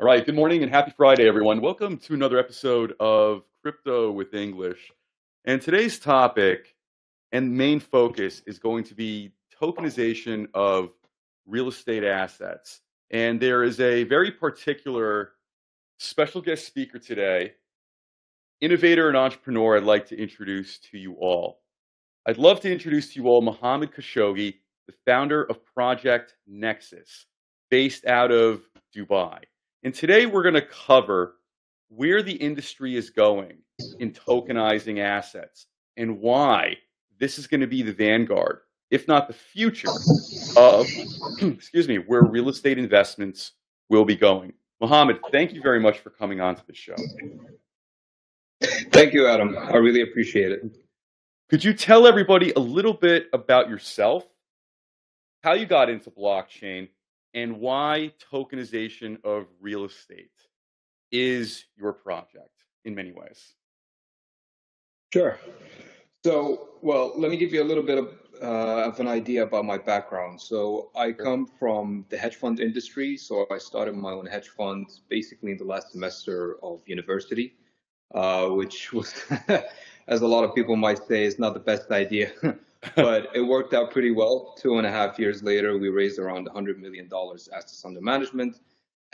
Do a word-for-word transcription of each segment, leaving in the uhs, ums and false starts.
All right, good morning and happy Friday, everyone. Welcome to another episode of Crypto with English. And today's topic and main focus is going to be tokenization of real estate assets. And there is a very particular special guest speaker today, innovator and entrepreneur I'd like to introduce to you all. I'd love to introduce to you all Mohammed Khassoghi, the founder of Project Nexus, based out of Dubai. And today we're going to cover where the industry is going in tokenizing assets and why this is going to be the vanguard, if not the future of, excuse me, where real estate investments will be going. Mohammed, thank you very much for coming on to the show. Thank you, Adam. I really appreciate it. Could you tell everybody a little bit about yourself, how you got into blockchain, and why tokenization of real estate is your project in many ways? Sure. So, well, let me give you a little bit of, uh, of an idea about my background. So I come from the hedge fund industry. So I started my own hedge fund basically in the last semester of university, uh, which was, as a lot of people might say, is not the best idea. But it worked out pretty well. Two and a half years later, we raised around one hundred million dollars assets under management.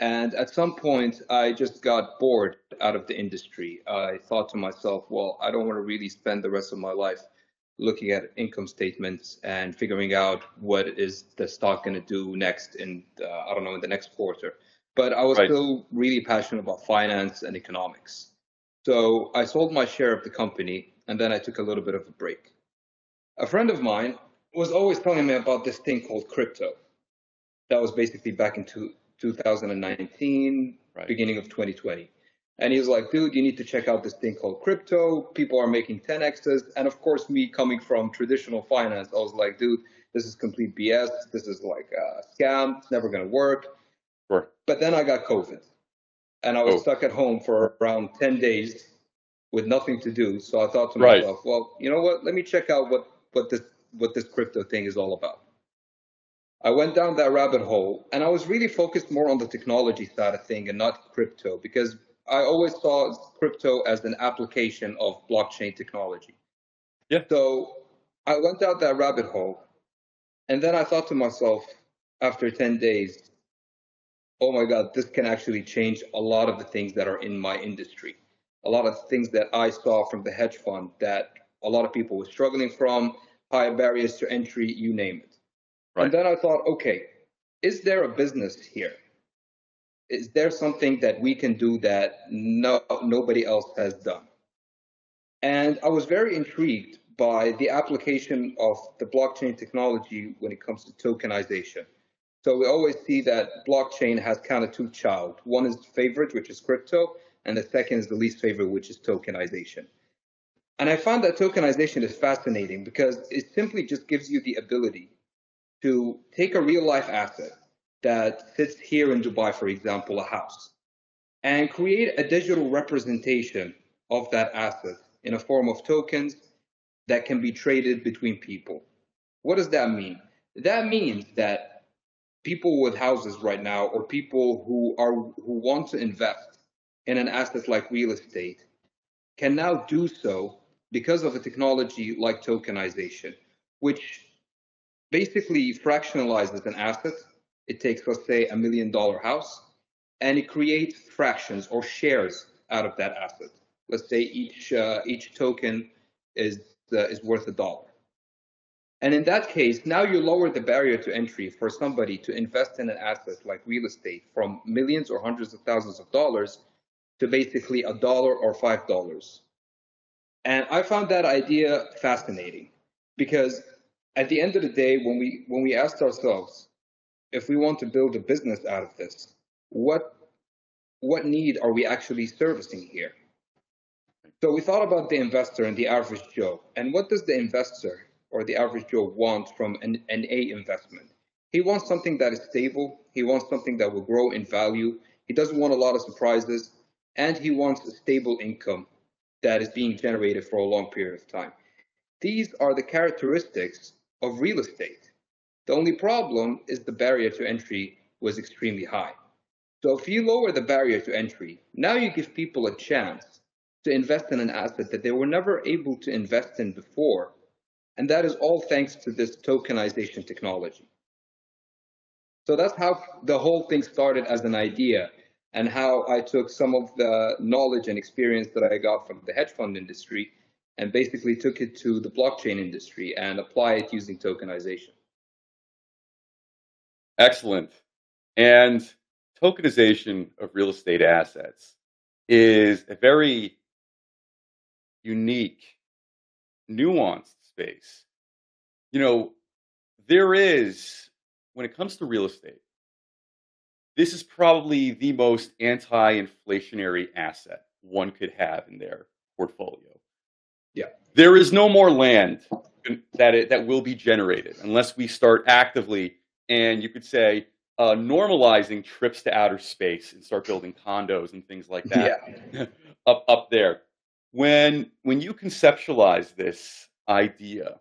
And at some point, I just got bored out of the industry. I thought to myself, well, I don't want to really spend the rest of my life looking at income statements and figuring out what is the stock going to do next in, uh, I don't know, in the next quarter. But I was right. still really passionate about finance and economics. So I sold my share of the company, and then I took a little bit of a break. A friend of mine was always telling me about this thing called crypto. That was basically back in two thousand nineteen, right. beginning of twenty twenty. And he was like, dude, you need to check out this thing called crypto. People are making ten X's. And of course, me coming from traditional finance, I was like, dude, this is complete B S. This is like a scam. It's never going to work. Sure. But then I got COVID. And I was oh. stuck at home for around ten days with nothing to do. So I thought to right. myself, well, you know what? Let me check out what what this, what this crypto thing is all about. I went down that rabbit hole, and I was really focused more on the technology side of thing and not crypto, because I always saw crypto as an application of blockchain technology. Yeah. So I went down that rabbit hole, and then I thought to myself, after ten days, oh my God, this can actually change a lot of the things that are in my industry. A lot of things that I saw from the hedge fund that a lot of people were struggling from, high barriers to entry, you name it. Right. And then I thought, okay, is there a business here? Is there something that we can do that no, nobody else has done? And I was very intrigued by the application of the blockchain technology when it comes to tokenization. So we always see that blockchain has kind of two child. One is the favorite, which is crypto, and the second is the least favorite, which is tokenization. And I found that tokenization is fascinating because it simply just gives you the ability to take a real life asset that sits here in Dubai, for example, a house, and create a digital representation of that asset in a form of tokens that can be traded between people. What does that mean? That means that people with houses right now, or people who are who want to invest in an asset like real estate, can now do so because of a technology like tokenization, which basically fractionalizes an asset. It takes, let's say, a million dollar house, and it creates fractions or shares out of that asset. Let's say each uh, each token is uh, is worth a dollar. And in that case, now you lower the barrier to entry for somebody to invest in an asset like real estate from millions or hundreds of thousands of dollars to basically a dollar or five dollars. And I found that idea fascinating because at the end of the day, when we when we asked ourselves if we want to build a business out of this, what what need are we actually servicing here? So we thought about the investor and the average Joe, and what does the investor or the average Joe want from an, an A investment? He wants something that is stable. He wants something that will grow in value. He doesn't want a lot of surprises, and he wants a stable income that is being generated for a long period of time. These are the characteristics of real estate. The only problem is the barrier to entry was extremely high. So if you lower the barrier to entry, now you give people a chance to invest in an asset that they were never able to invest in before. And that is all thanks to this tokenization technology. So that's how the whole thing started as an idea, and how I took some of the knowledge and experience that I got from the hedge fund industry and basically took it to the blockchain industry and apply it using tokenization. Excellent. And tokenization of real estate assets is a very unique, nuanced space. You know, there is, when it comes to real estate, this is probably the most anti-inflationary asset one could have in their portfolio. Yeah. There is no more land that, it, that will be generated unless we start actively, and you could say, uh, normalizing trips to outer space and start building condos and things like that. Yeah. up, up there. When, when you conceptualize this idea,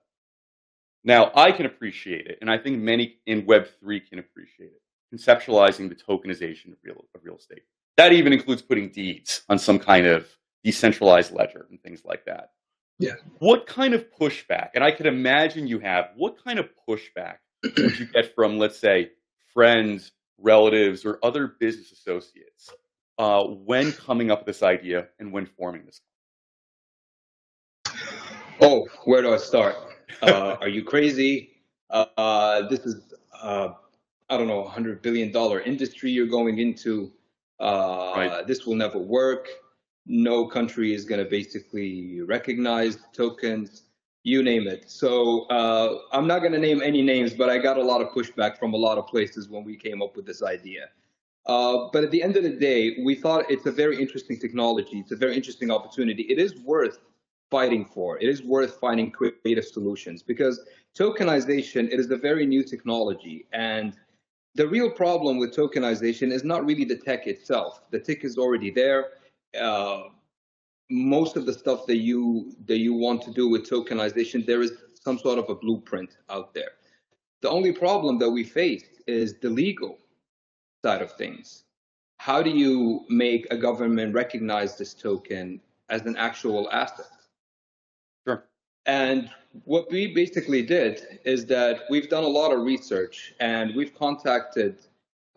now I can appreciate it, and I think many in Web three can appreciate it, conceptualizing the tokenization of real, of real estate. That even includes putting deeds on some kind of decentralized ledger and things like that. Yeah. What kind of pushback, and I could imagine you have, what kind of pushback would you get from, let's say, friends, relatives, or other business associates uh, when coming up with this idea and when forming this? Oh, where do I start? Uh, are you crazy? Uh, uh, this is, uh, I don't know, one hundred billion dollar industry you're going into. Uh, right. This will never work. No country is going to basically recognize tokens, you name it. So uh, I'm not going to name any names, but I got a lot of pushback from a lot of places when we came up with this idea. Uh, but at the end of the day, we thought it's a very interesting technology. It's a very interesting opportunity. It is worth fighting for. It is worth finding creative solutions, because tokenization, it is a very new technology. And the real problem with tokenization is not really the tech itself. The tech is already there. Uh, most of the stuff that you that you want to do with tokenization, there is some sort of a blueprint out there. The only problem that we face is the legal side of things. How do you make a government recognize this token as an actual asset? Sure. And what we basically did is that we've done a lot of research, and we've contacted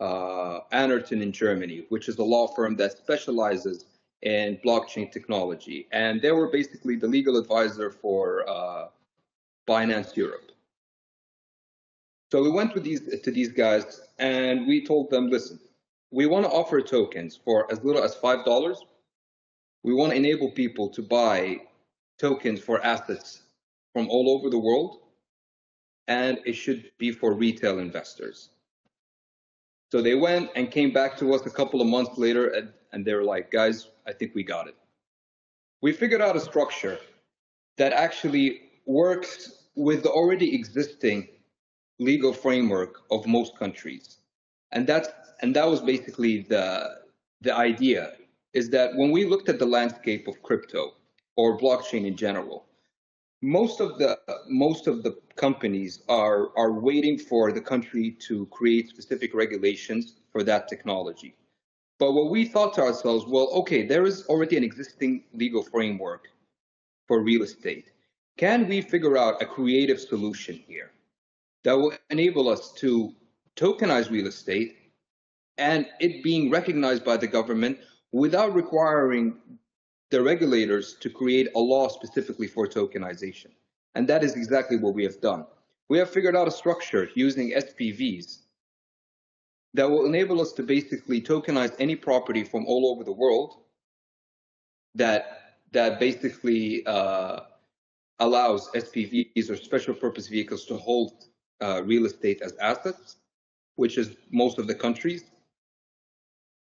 uh, Anerton in Germany, which is a law firm that specializes in blockchain technology. And they were basically the legal advisor for uh, Binance Europe. So we went with these, to these guys, and we told them, listen, we want to offer tokens for as little as five dollars. We want to enable people to buy tokens for assets from all over the world, and it should be for retail investors. So they went and came back to us a couple of months later, and, and they were like, guys, I think we got it. We figured out a structure that actually works with the already existing legal framework of most countries. And, that's, and that was basically the, the idea, is that when we looked at the landscape of crypto, or blockchain in general, most of the most of the companies are are waiting for the country to create specific regulations for that technology. But what we thought to ourselves, well, okay, there is already an existing legal framework for real estate. Can we figure out a creative solution here that will enable us to tokenize real estate and it being recognized by the government without requiring the regulators to create a law specifically for tokenization? And that is exactly what we have done. We have figured out a structure using S P Vs that will enable us to basically tokenize any property from all over the world that, that basically uh, allows S P Vs or special purpose vehicles to hold uh, real estate as assets, which is most of the countries.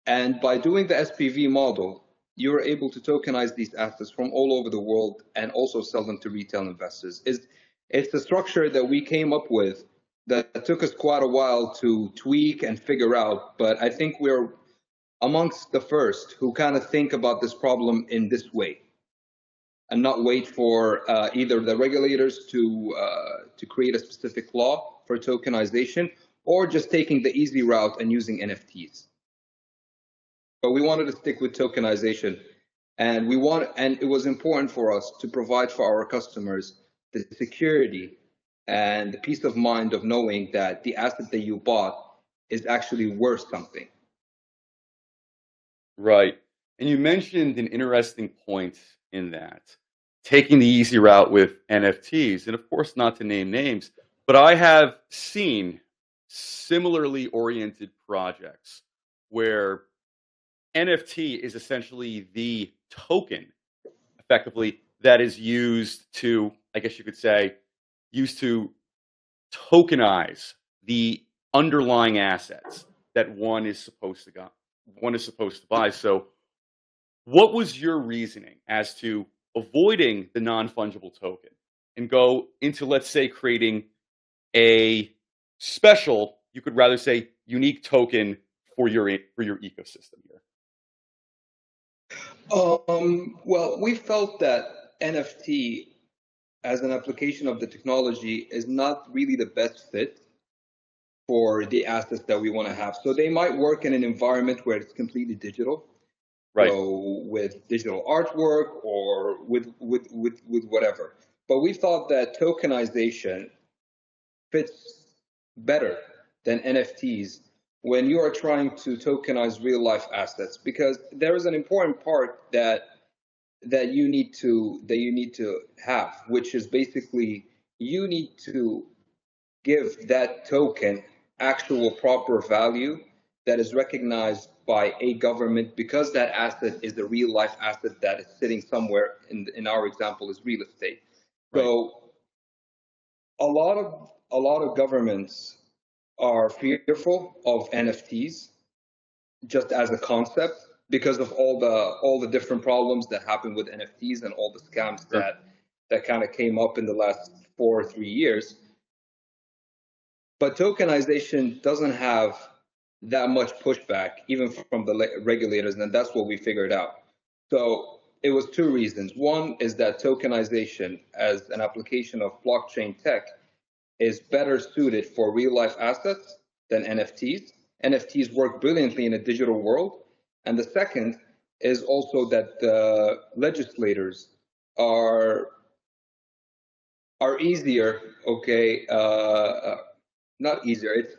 And by doing the S P V model, you're able to tokenize these assets from all over the world and also sell them to retail investors. It's, it's a structure that we came up with that took us quite a while to tweak and figure out, but I think we're amongst the first who kind of think about this problem in this way and not wait for uh, either the regulators to, uh, to create a specific law for tokenization, or just taking the easy route and using N F Ts. but we wanted to stick with tokenization. And we want, and it was important for us to provide for our customers the security and the peace of mind of knowing that the asset that you bought is actually worth something. Right. And you mentioned an interesting point in that, taking the easy route with N F Ts, and of course not to name names, but I have seen similarly oriented projects where N F T is essentially the token, effectively, that is used to, I guess you could say, used to tokenize the underlying assets that one is supposed to got, one is supposed to buy. So what was your reasoning as to avoiding the non-fungible token and go into, let's say, creating a special, you could rather say unique token for your, for your ecosystem here? Um, well, we felt that N F T as an application of the technology is not really the best fit for the assets that we want to have. So they might work in an environment where it's completely digital. Right. So with digital artwork or with, with, with, with whatever. But we thought that tokenization fits better than N F Ts when you are trying to tokenize real life assets, because there is an important part that that you need to that you need to have, which is basically you need to give that token actual proper value that is recognized by a government, because that asset is the real life asset that is sitting somewhere, in in our example is real estate. Right. So a lot of a lot of governments are fearful of N F Ts just as a concept because of all the all the different problems that happen with N F Ts and all the scams sure. that that kind of came up in the last four or three years. But tokenization doesn't have that much pushback, even from the regulators, and that's what we figured out. So it was two reasons. One is that tokenization as an application of blockchain tech is better suited for real life assets than N F Ts. N F Ts work brilliantly in a digital world. And the second is also that the legislators are, are easier, okay, uh, not easier, it's,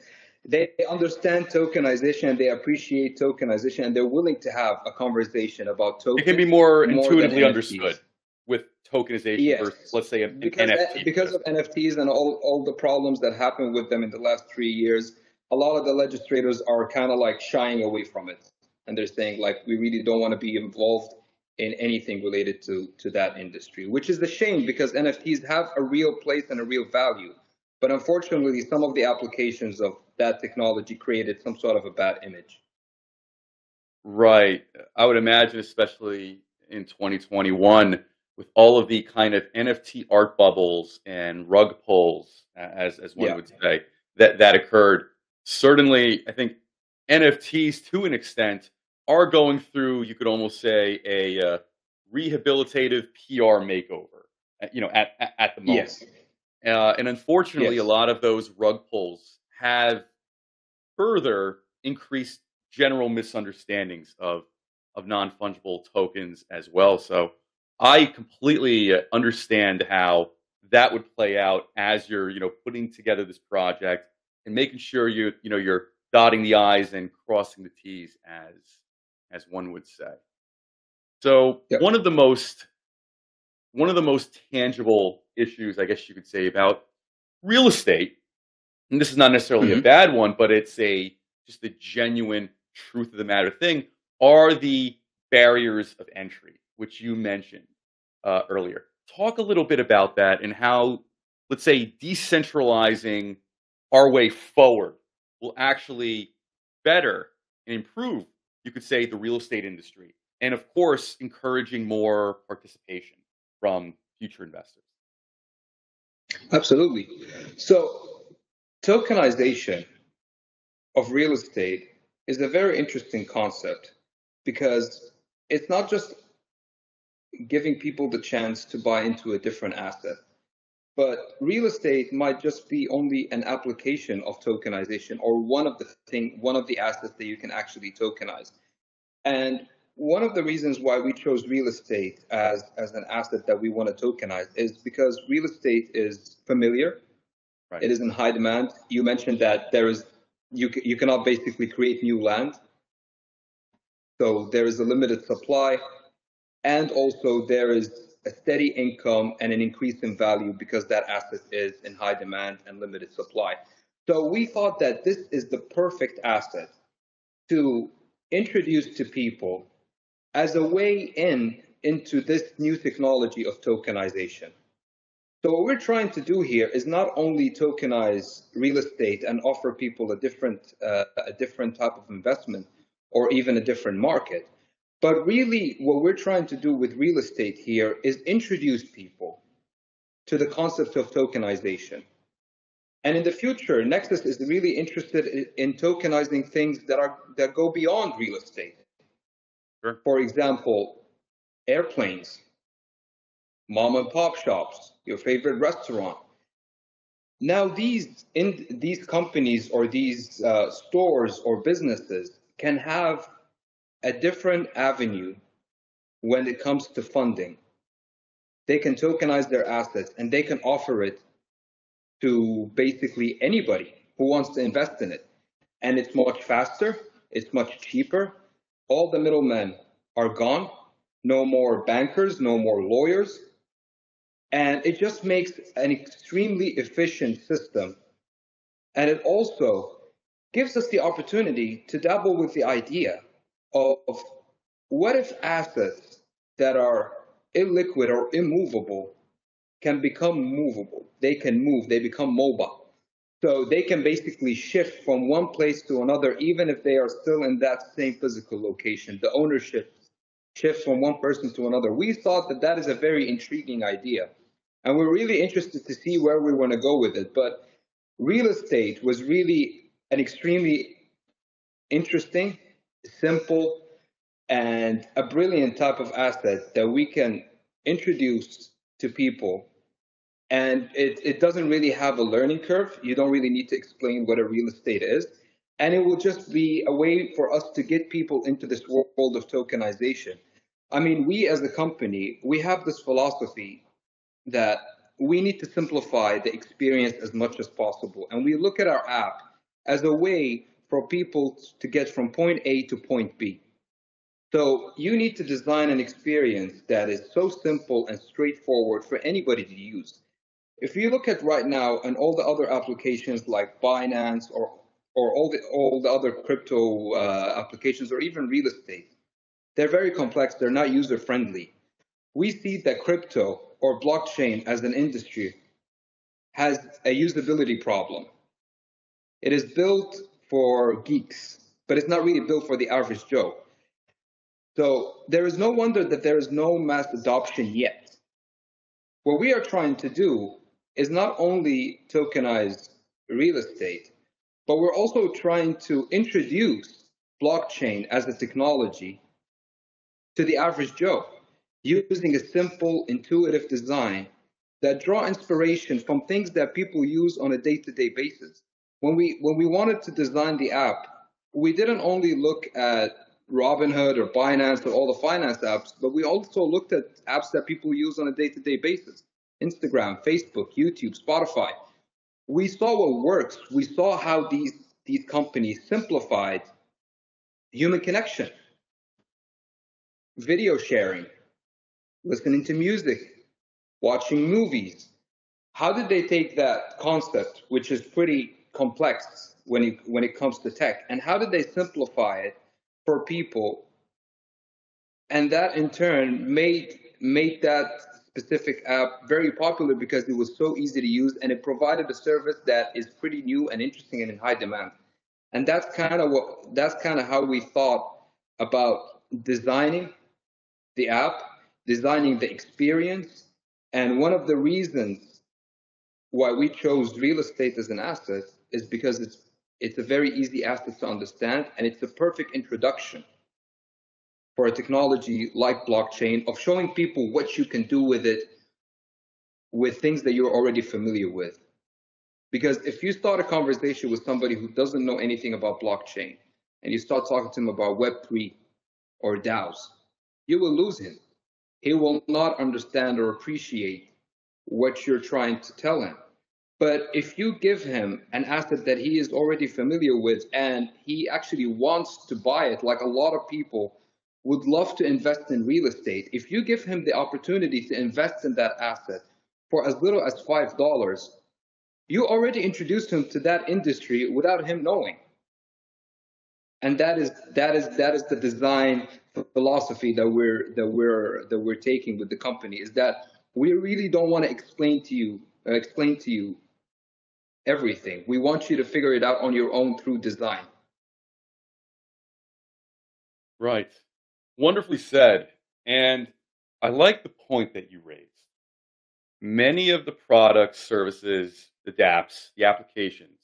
they understand tokenization and they appreciate tokenization and they're willing to have a conversation about tokens. It can be more, more intuitively understood with tokenization yes. versus, let's say, an because, N F T. Because of N F Ts and all, all the problems that happened with them in the last three years, a lot of the legislators are kind of like shying away from it. And they're saying, like, we really don't want to be involved in anything related to, to that industry, which is a shame because N F Ts have a real place and a real value. But unfortunately, some of the applications of that technology created some sort of a bad image. Right. I would imagine, especially in twenty twenty-one, with all of the kind of N F T art bubbles and rug pulls, as, as one yeah. would say, that, that occurred. Certainly, I think N F Ts, to an extent, are going through, you could almost say, a uh, rehabilitative P R makeover, you know, at, at, at the moment. Yes. Uh, and unfortunately, yes. a lot of those rug pulls have further increased general misunderstandings of, of non-fungible tokens as well. So I completely understand how that would play out as you're, you know, putting together this project and making sure you, you know, you're dotting the I's and crossing the T's, as, as one would say. So yep. one of the most, one of the most tangible issues, I guess you could say, about real estate, and this is not necessarily mm-hmm. a bad one, but it's a, just the genuine truth of the matter thing, are the barriers of entry, which you mentioned uh, earlier. Talk a little bit about that and how, let's say, decentralizing our way forward will actually better and improve, you could say, the real estate industry. And of course, encouraging more participation from future investors. Absolutely. So tokenization of real estate is a very interesting concept because it's not just giving people the chance to buy into a different asset. But real estate might just be only an application of tokenization or one of the thing, one of the assets that you can actually tokenize. And one of the reasons why we chose real estate as, as an asset that we want to tokenize is because real estate is familiar. Right. It is in high demand. You mentioned that there is, you, you cannot basically create new land. So there is a limited supply, and also there is a steady income and an increase in value because that asset is in high demand and limited supply. So we thought that this is the perfect asset to introduce to people as a way in into this new technology of tokenization. So what we're trying to do here is not only tokenize real estate and offer people a different, uh, a different type of investment or even a different market, but really what we're trying to do with real estate here is introduce people to the concept of tokenization. And in the future, Nexus is really interested in tokenizing things that are that go beyond real estate. Sure. For example, airplanes, mom and pop shops, your favorite restaurant. Now these in these companies or these uh, stores or businesses can have a different avenue when it comes to funding. They can tokenize their assets and they can offer it to basically anybody who wants to invest in it. And it's much faster, it's much cheaper. All the middlemen are gone. No more bankers, no more lawyers. And it just makes an extremely efficient system. And it also gives us the opportunity to dabble with the idea of what if assets that are illiquid or immovable can become movable. They can move, they become mobile. So they can basically shift from one place to another, even if they are still in that same physical location. The ownership shifts from one person to another. We thought that that is a very intriguing idea. And we're really interested to see where we want to go with it. But real estate was really an extremely interesting, simple, and a brilliant type of asset that we can introduce to people. And it, it doesn't really have a learning curve. You don't really need to explain what a real estate is. And it will just be a way for us to get people into this world of tokenization. I mean, we as a company, we have this philosophy that we need to simplify the experience as much as possible. And we look at our app as a way for people to get from point A to point B. So you need to design an experience that is so simple and straightforward for anybody to use. If you look at right now and all the other applications like Binance or, or all, the, all the other crypto uh, applications or even real estate, they're very complex, they're not user-friendly. We see that crypto or blockchain as an industry has a usability problem. It is built for geeks, but it's not really built for the average Joe. So there is no wonder that there is no mass adoption yet. What we are trying to do is not only tokenize real estate, but we're also trying to introduce blockchain as a technology to the average Joe using a simple, intuitive design that draw inspiration from things that people use on a day-to-day basis. When we, when we wanted to design the app, we didn't only look at Robinhood or Binance or all the finance apps, but we also looked at apps that people use on a day-to-day basis. Instagram, Facebook, YouTube, Spotify. We saw what works. We saw how these, these companies simplified human connection, video sharing, listening to music, watching movies. How did they take that concept, which is pretty complex when it, when it comes to tech, and how did they simplify it for people? And that in turn made made that specific app very popular because it was so easy to use and it provided a service that is pretty new and interesting and in high demand. And that's kind of what that's kind of how we thought about designing the app, designing the experience. And one of the reasons why we chose real estate as an asset is because it's It's a very easy asset to understand, and it's a perfect introduction for a technology like blockchain of showing people what you can do with it, with things that you're already familiar with. Because if you start a conversation with somebody who doesn't know anything about blockchain, and you start talking to them about Web three or DAOs. You will lose him. He will not understand or appreciate what you're trying to tell him. But if you give him an asset that he is already familiar with and he actually wants to buy it, like a lot of people would love to invest in real estate, if you give him the opportunity to invest in that asset for as little as five dollars, you already introduced him to that industry without him knowing. And that is that is that is the design philosophy that we're that we're that we're taking with the company, is that we really don't want to explain to you uh, explain to you everything. We want you to figure it out on your own through design. Right. Wonderfully said. And I like the point that you raised. Many of the products, services, the dApps, the applications,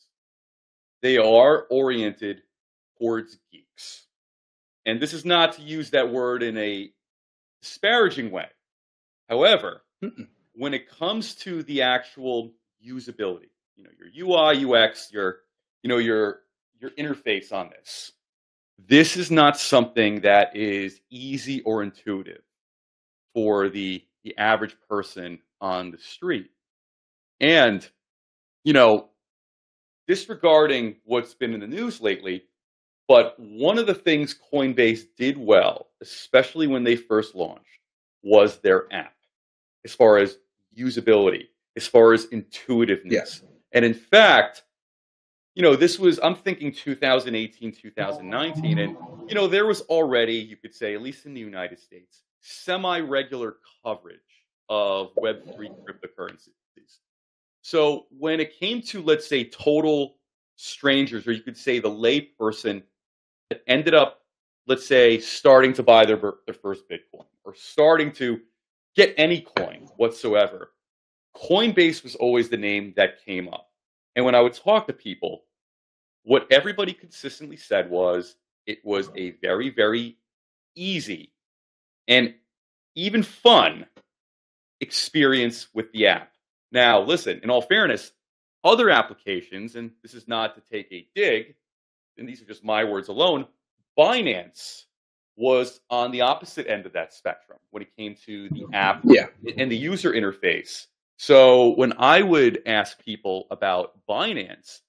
they are oriented towards geeks. And this is not to use that word in a disparaging way. However, Mm-mm. when it comes to the actual usability, you know, your U I, U X, your, you know, your, your interface on this, this is not something that is easy or intuitive for the, the average person on the street. And, you know, disregarding what's been in the news lately, but one of the things Coinbase did well, especially when they first launched, was their app, as far as usability, as far as intuitiveness. Yes. And in fact, you know, this was, I'm thinking two thousand eighteen, two thousand nineteen, and, you know, there was already, you could say, at least in the United States, semi-regular coverage of Web three cryptocurrencies. So when it came to, let's say, total strangers, or you could say the lay person that ended up, let's say, starting to buy their, their first Bitcoin or starting to get any coin whatsoever, Coinbase was always the name that came up. And when I would talk to people, what everybody consistently said was it was a very, very easy and even fun experience with the app. Now, listen, in all fairness, other applications, and this is not to take a dig, and these are just my words alone, Binance was on the opposite end of that spectrum when it came to the app yeah. and the user interface. So when I would ask people about Binance,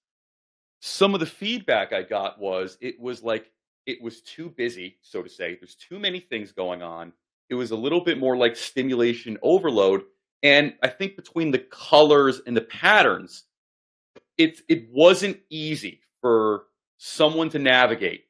some of the feedback I got was it was like it was too busy, so to say. There's too many things going on. It was a little bit more like stimulation overload. And I think between the colors and the patterns, it, it wasn't easy for someone to navigate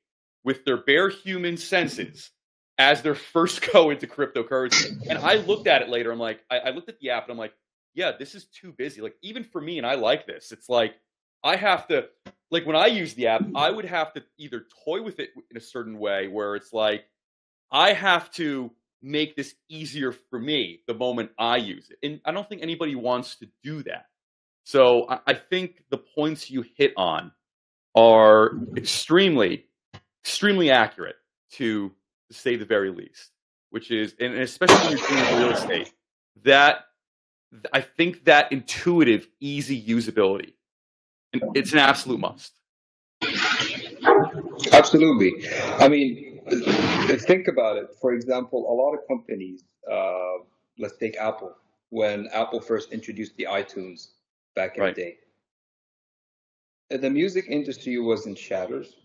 with their bare human senses as their first go into cryptocurrency. And I looked at it later. I'm like, I, I looked at the app and I'm like, yeah, this is too busy. Like, even for me, and I like this, it's like I have to, like when I use the app, I would have to either toy with it in a certain way where it's like, I have to make this easier for me the moment I use it. And I don't think anybody wants to do that. So I, I think the points you hit on are extremely, extremely accurate, to, to say the very least, which is, and especially when you're doing real estate, that I think that intuitive, easy usability, and it's an absolute must. Absolutely. I mean, think about it. For example, a lot of companies, uh, let's take Apple. When Apple first introduced the iTunes back in right. the day, the music industry was in shatters.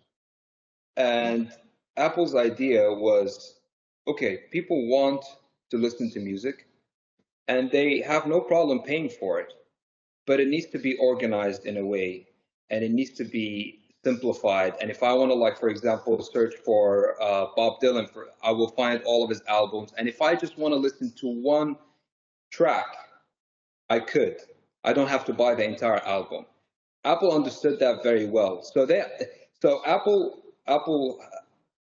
And Apple's idea was, okay, people want to listen to music and they have no problem paying for it, but it needs to be organized in a way and it needs to be simplified. And if I want to, like, for example, search for uh, Bob Dylan, for, I will find all of his albums. And if I just want to listen to one track, I could. I don't have to buy the entire album. Apple understood that very well. So they, so Apple... Apple,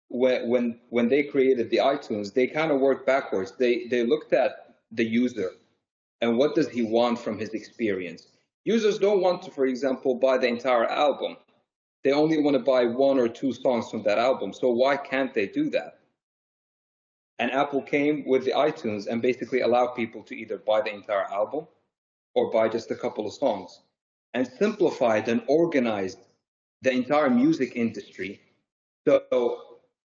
when, when when they created the iTunes, they kind of worked backwards. They they looked at the user and what does he want from his experience. Users don't want to, for example, buy the entire album. They only want to buy one or two songs from that album. So why can't they do that? And Apple came with the iTunes and basically allowed people to either buy the entire album or buy just a couple of songs, and simplified and organized the entire music industry. So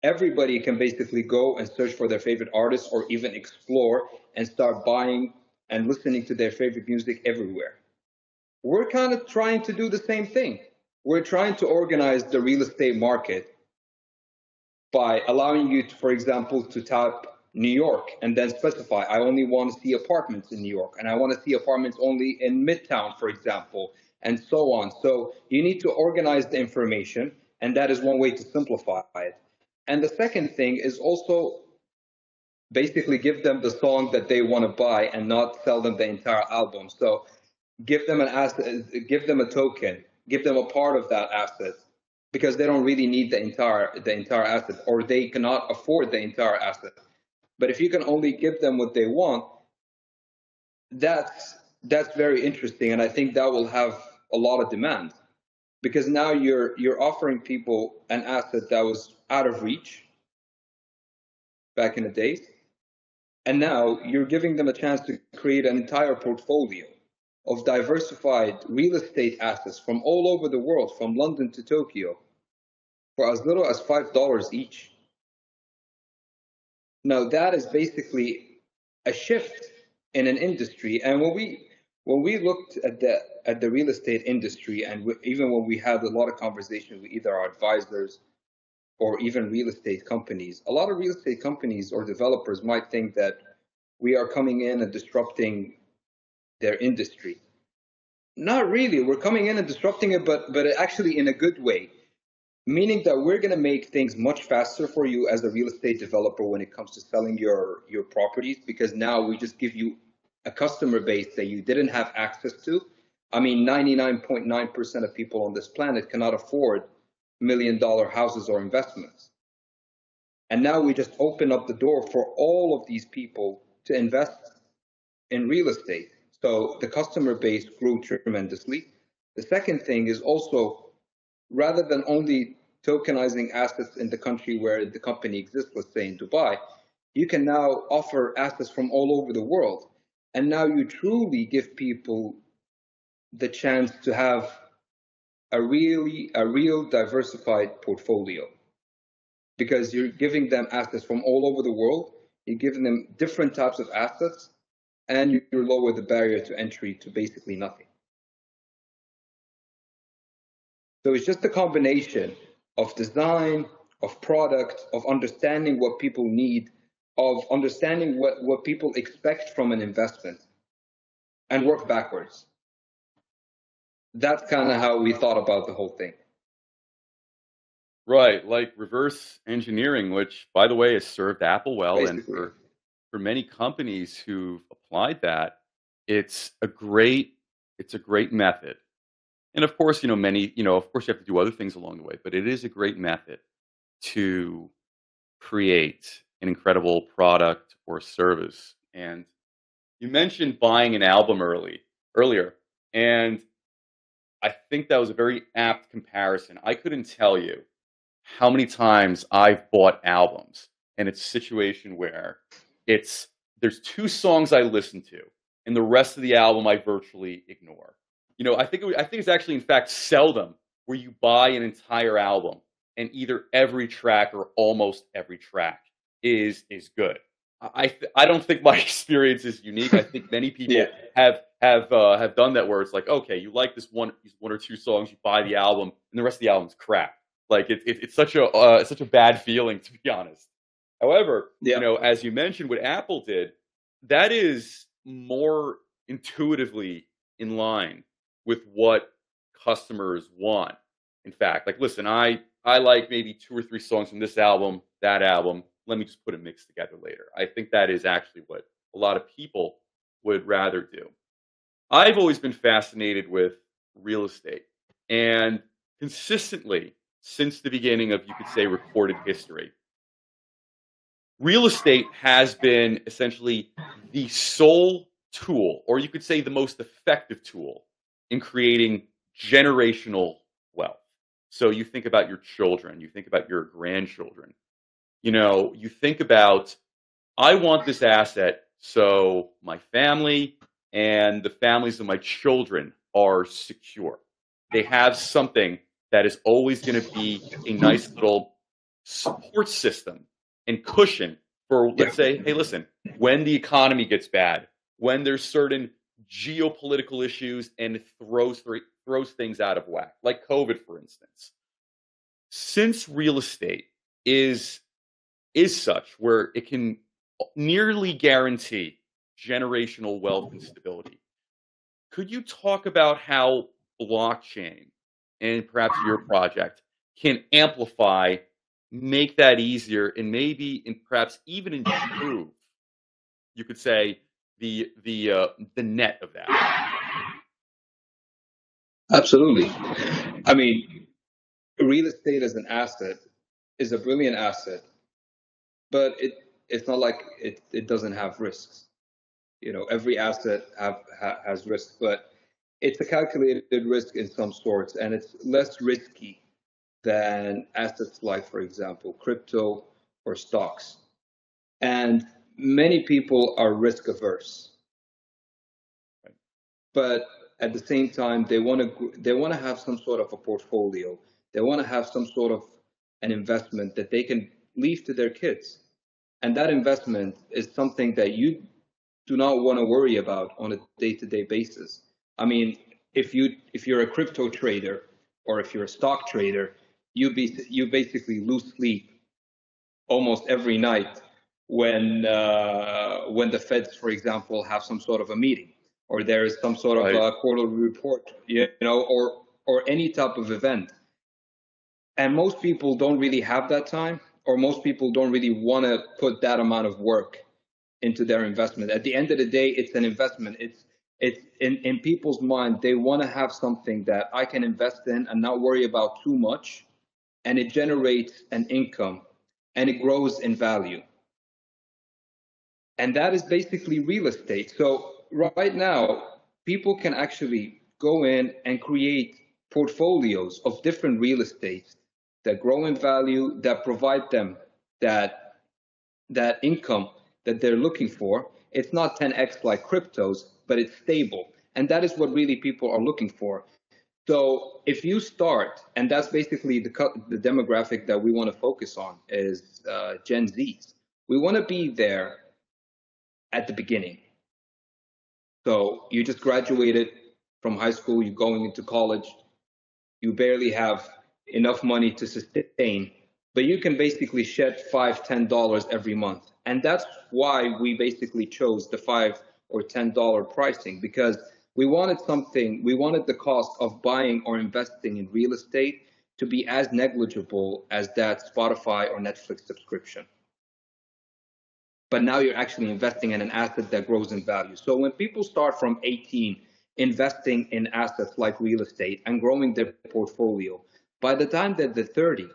everybody can basically go and search for their favorite artists or even explore and start buying and listening to their favorite music everywhere. We're kind of trying to do the same thing. We're trying to organize the real estate market by allowing you to, for example, to tap New York and then specify, I only want to see apartments in New York, and I want to see apartments only in Midtown, for example, and so on. So you need to organize the information, and that is one way to simplify it. And the second thing is also basically give them the song that they want to buy and not sell them the entire album. So give them an asset, give them a token, give them a part of that asset, because they don't really need the entire, the entire asset, or they cannot afford the entire asset. But if you can only give them what they want, that's, that's very interesting. And I think that will have a lot of demand, because now you're, you're offering people an asset that was out of reach back in the days. And now you're giving them a chance to create an entire portfolio of diversified real estate assets from all over the world, from London to Tokyo, for as little as five dollars each. Now that is basically a shift in an industry. And when we, when we looked at the, at the real estate industry, and we, even when we had a lot of conversations with either our advisors or even real estate companies, a lot of real estate companies or developers might think that we are coming in and disrupting their industry. Not really. We're coming in and disrupting it, but, but actually in a good way, meaning that we're going to make things much faster for you as a real estate developer when it comes to selling your, your properties, because now we just give you a customer base that you didn't have access to. I mean, ninety-nine point nine percent of people on this planet cannot afford million dollar houses or investments. And now we just open up the door for all of these people to invest in real estate. So the customer base grew tremendously. The second thing is also, rather than only tokenizing assets in the country where the company exists, let's say in Dubai, you can now offer assets from all over the world. And now you truly give people the chance to have a really, a real diversified portfolio, because you're giving them assets from all over the world. You're giving them different types of assets, and you lower the barrier to entry to basically nothing. So it's just a combination of design, of product, of understanding what people need, of understanding what, what people expect from an investment, and work backwards. That's kind of how we thought about the whole thing. Right, like reverse engineering, which, by the way, has served Apple well. Basically. And for, for many companies who've applied that, it's a great, it's a great method. And of course, you know, many, you know, of course you have to do other things along the way, but it is a great method to create an incredible product or service. And you mentioned buying an album early, earlier, and I think that was a very apt comparison. I couldn't tell you how many times I've bought albums, and it's a situation where it's, there's two songs I listen to, and the rest of the album I virtually ignore. You know, I think, it, I think it's actually, in fact, seldom where you buy an entire album and either every track or almost every track is, is good. I, th I don't think my experience is unique. I think many people yeah. have, have, uh, have done that, where it's like, okay, you like this one, these one or two songs, you buy the album, and the rest of the album's crap. Like, it, it, it's such a, uh, it's such a bad feeling, to be honest. However, yeah. you know, as you mentioned, what Apple did, that is more intuitively in line with what customers want. In fact, like, listen, I, I like maybe two or three songs from this album, that album, let me just put a mix together later. I think that is actually what a lot of people would rather do. I've always been fascinated with real estate, and consistently since the beginning of, you could say, recorded history, real estate has been essentially the sole tool, or you could say the most effective tool, in creating generational wealth. So you think about your children, you think about your grandchildren, you know, you think about, I want this asset so my family and the families of my children are secure. They have something that is always going to be a nice little support system and cushion for, let's yeah. say, hey, listen, when the economy gets bad, when there's certain geopolitical issues and throws throws things out of whack, like COVID, for instance. Since real estate is is such where it can nearly guarantee generational wealth and stability, could you talk about how blockchain and perhaps your project can amplify, make that easier, and maybe and perhaps even improve, you could say, the the uh, the net of that? Absolutely. I mean, real estate as an asset is a brilliant asset, but it it's not like it it doesn't have risks. You know, every asset have ha, has risks, but it's a calculated risk in some sorts, and it's less risky than assets like, for example, crypto or stocks. And many people are risk averse, but at the same time, they want to they want to have some sort of a portfolio. They want to have some sort of an investment that they can leave to their kids. And that investment is something that you do not want to worry about on a day-to-day basis. I mean, if you if you're a crypto trader or if you're a stock trader, you be you basically lose sleep almost every night when uh, when the Feds, for example, have some sort of a meeting, or there is some sort of right. a quarterly report, you know, or or any type of event. And most people don't really have that time, or most people don't really want to put that amount of work into their investment. At the end of the day, it's an investment. It's it's in, in people's mind, they want to have something that I can invest in and not worry about too much, and it generates an income and it grows in value. And that is basically real estate. So right now, people can actually go in and create portfolios of different real estates that grow in value, that provide them that, that income that they're looking for. It's not ten X like cryptos, but it's stable. And that is what really people are looking for. So if you start, and that's basically the, the demographic that we want to focus on is uh, Gen Zs. We want to be there at the beginning. So you just graduated from high school, you're going into college, you barely have enough money to sustain, but you can basically shed five, ten dollars every month. And that's why we basically chose the five or ten dollar pricing, because we wanted something, we wanted the cost of buying or investing in real estate to be as negligible as that Spotify or Netflix subscription. But now you're actually investing in an asset that grows in value. So when people start from eighteen investing in assets like real estate and growing their portfolio, by the time that they're thirty,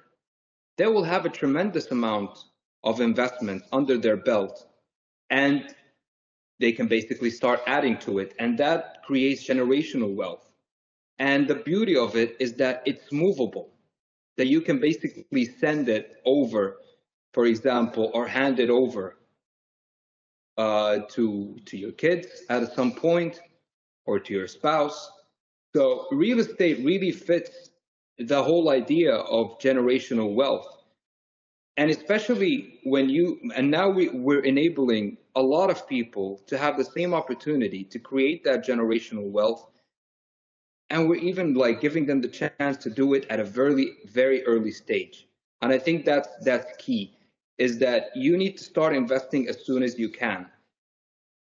they will have a tremendous amount of investment under their belt, and they can basically start adding to it. And that creates generational wealth. And the beauty of it is that it's movable, that you can basically send it over, for example, or hand it over Uh, to to your kids at some point, or to your spouse. So real estate really fits the whole idea of generational wealth, and especially when you and now we, we're enabling a lot of people to have the same opportunity to create that generational wealth, and we're even like giving them the chance to do it at a very very early stage. And I think that's that's key, is that you need to start investing as soon as you can.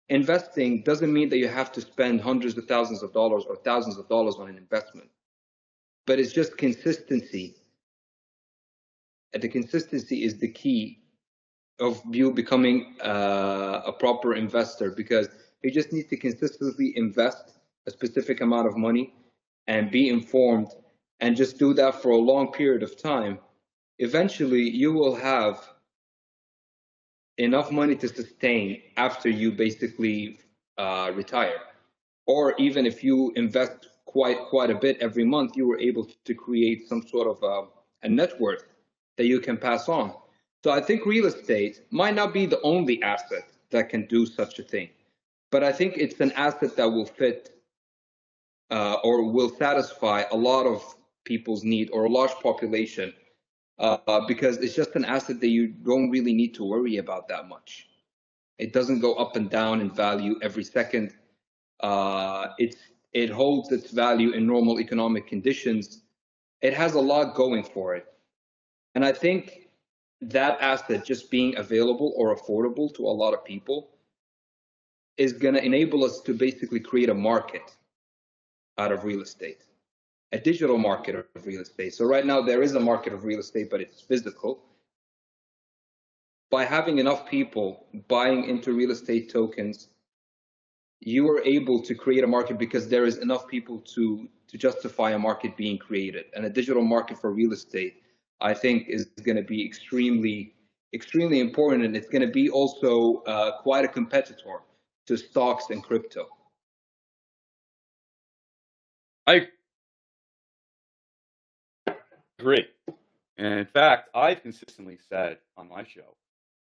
Investing doesn't mean that you have to spend hundreds of thousands of dollars or thousands of dollars on an investment, but it's just consistency. And the consistency is the key of you becoming uh, a proper investor, because you just need to consistently invest a specific amount of money and be informed and just do that for a long period of time. Eventually, you will have enough money to sustain after you basically uh, retire. Or even if you invest quite quite a bit every month, you were able to create some sort of a, a net worth that you can pass on. So I think real estate might not be the only asset that can do such a thing, but I think it's an asset that will fit uh, or will satisfy a lot of people's need, or a large population uh, because it's just an asset that you don't really need to worry about that much. It doesn't go up and down in value every second. Uh, it's, it holds its value in normal economic conditions. It has a lot going for it. And I think that asset just being available or affordable to a lot of people is going to enable us to basically create a market out of real estate, a digital market of real estate. So right now there is a market of real estate, but it's physical. By having enough people buying into real estate tokens, you are able to create a market because there is enough people to, to justify a market being created. And a digital market for real estate, I think, is going to be extremely, extremely important. And it's going to be also uh, quite a competitor to stocks and crypto. I agree. And in fact, I've consistently said on my show,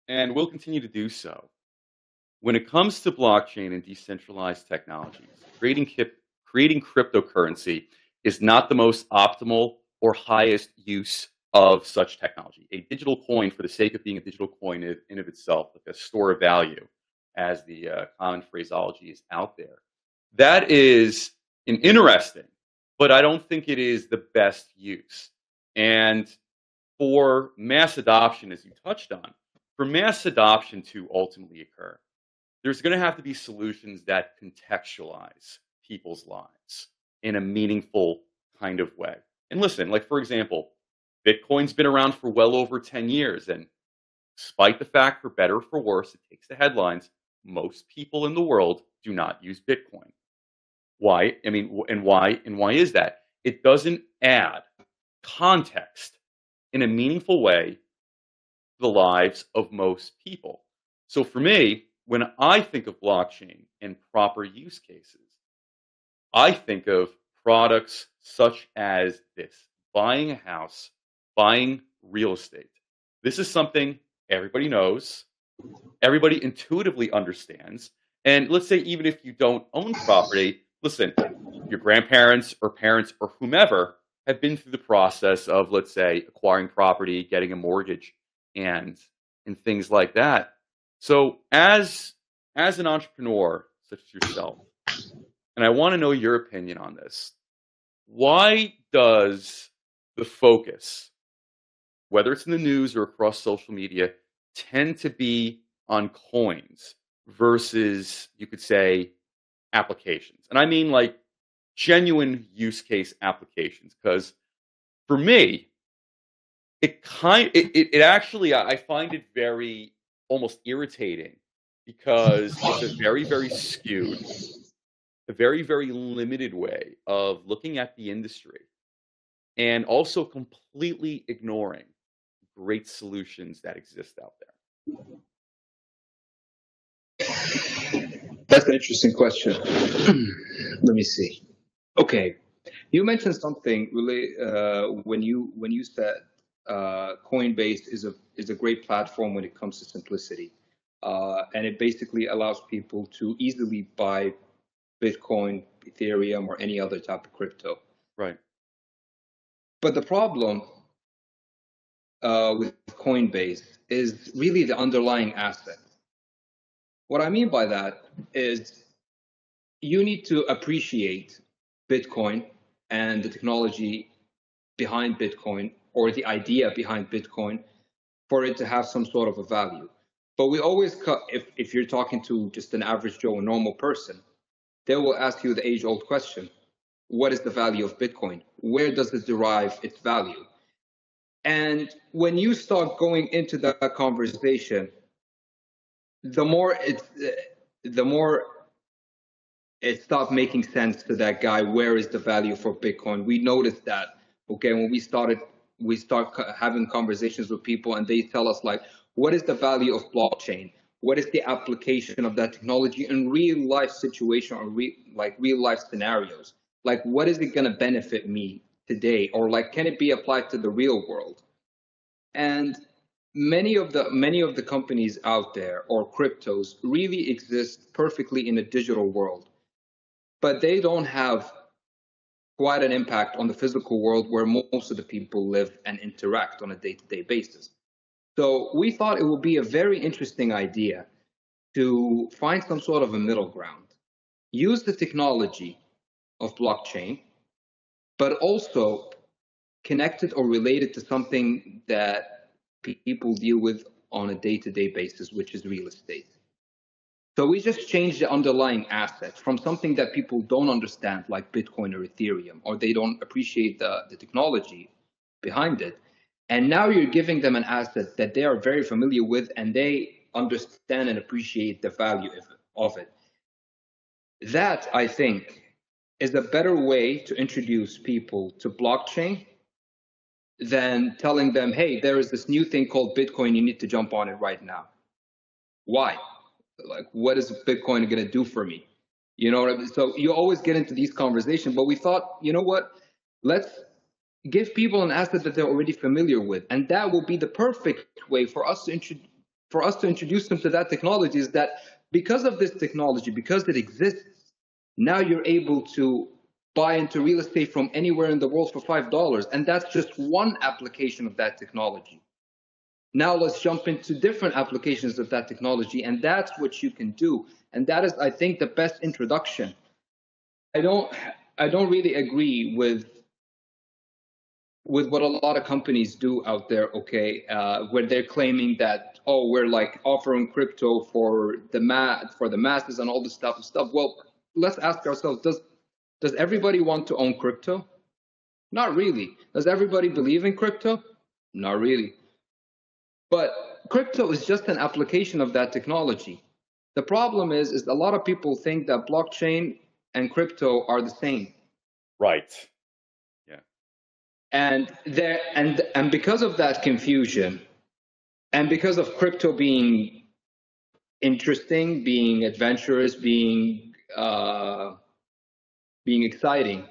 and will continue to do so, when it comes to blockchain and decentralized technologies, creating, creating cryptocurrency is not the most optimal or highest use of such technology. A digital coin, for the sake of being a digital coin in and of itself, like a store of value, as the uh, common phraseology is out there. That is an interesting, but I don't think it is the best use. And for mass adoption, as you touched on, for mass adoption to ultimately occur, there's going to have to be solutions that contextualize people's lives in a meaningful kind of way. And listen, like, for example, Bitcoin's been around for well over ten years. And despite the fact, for better or for worse, it takes the headlines, most people in the world do not use Bitcoin. Why? I mean, and why? And why is that? It doesn't add context in a meaningful way to the lives of most people. So for me, when I think of blockchain and proper use cases, I think of products such as this: buying a house, buying real estate. This is something everybody knows, everybody intuitively understands. And let's say even if you don't own property, listen, your grandparents or parents or whomever have been through the process of, let's say, acquiring property, getting a mortgage, and and things like that. So as, as an entrepreneur such as yourself, and I want to know your opinion on this, why does the focus, whether it's in the news or across social media, tend to be on coins versus, you could say, applications? And I mean, like, genuine use case applications, because for me, it kind it, it, it actually, I find it very almost irritating, because it's a very, very skewed, a very, very limited way of looking at the industry, and also completely ignoring great solutions that exist out there? That's an interesting question. Let me see. Okay, you mentioned something really uh, when you when you said uh, Coinbase is a is a great platform when it comes to simplicity, uh, and it basically allows people to easily buy Bitcoin, Ethereum, or any other type of crypto. Right. But the problem uh, with Coinbase is really the underlying asset. What I mean by that is you need to appreciate Bitcoin and the technology behind Bitcoin, or the idea behind Bitcoin, for it to have some sort of a value. But we always cut, if, if you're talking to just an average Joe, a normal person, they will ask you the age-old question: what is the value of Bitcoin? Where does it derive its value? And when you start going into that conversation, the more it's, the more it stopped making sense to that guy. Where is the value for Bitcoin? We noticed that. Okay, when we started, we start having conversations with people, and they tell us, like, what is the value of blockchain? What is the application of that technology in real life situation, or re like real life scenarios? Like, what is it going to benefit me today? Or, like, can it be applied to the real world? And Many of the many of the companies out there, or cryptos, really exist perfectly in a digital world, but they don't have quite an impact on the physical world where most of the people live and interact on a day-to-day basis. So we thought it would be a very interesting idea to find some sort of a middle ground, use the technology of blockchain, but also connected or related to something that people deal with on a day-to-day basis, which is real estate. So we just changed the underlying asset from something that people don't understand, like Bitcoin or Ethereum, or they don't appreciate the, the technology behind it. And now you're giving them an asset that they are very familiar with and they understand and appreciate the value of it. That, I think, is a better way to introduce people to blockchain than telling them, hey, there is this new thing called Bitcoin, you need to jump on it right now. Why? Like, what is Bitcoin going to do for me? You know what I mean? So you always get into these conversations, but we thought, you know what, let's give people an asset that they're already familiar with. And that will be the perfect way for us to introduce, for us to introduce them to that technology, is that because of this technology, because it exists, now you're able to buy into real estate from anywhere in the world for five dollars. And that's just one application of that technology. Now let's jump into different applications of that technology, and that's what you can do. And that is, I think, the best introduction. I don't, I don't really agree with, with what a lot of companies do out there, okay, uh, where they're claiming that, oh, we're like offering crypto for the, ma for the masses and all this stuff and stuff. Well, let's ask ourselves, does, does everybody want to own crypto? Not really. Does everybody believe in crypto? Not really. But crypto is just an application of that technology. The problem is, is a lot of people think that blockchain and crypto are the same. Right. Yeah. And there, and and because of that confusion, and because of crypto being interesting, being adventurous, being uh, being exciting,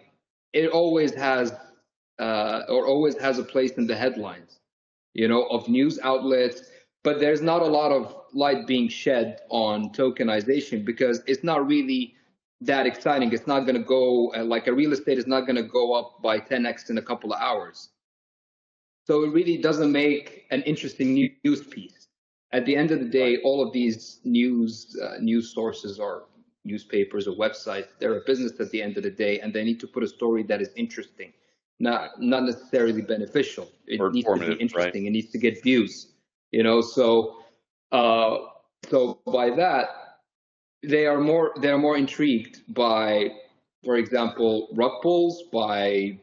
it always has uh, or always has a place in the headlines, you know, of news outlets, but there's not a lot of light being shed on tokenization because it's not really that exciting. It's not going to go, uh, like a real estate is not going to go up by ten X in a couple of hours. So it really doesn't make an interesting news piece. At the end of the day, all of these news, uh, news sources or newspapers or websites, they're a business at the end of the day, and they need to put a story that is interesting. Not, not necessarily beneficial. It or needs to be interesting. Right? It needs to get views, you know. So, uh, so by that, they are more they are more intrigued by, for example, rug pulls, by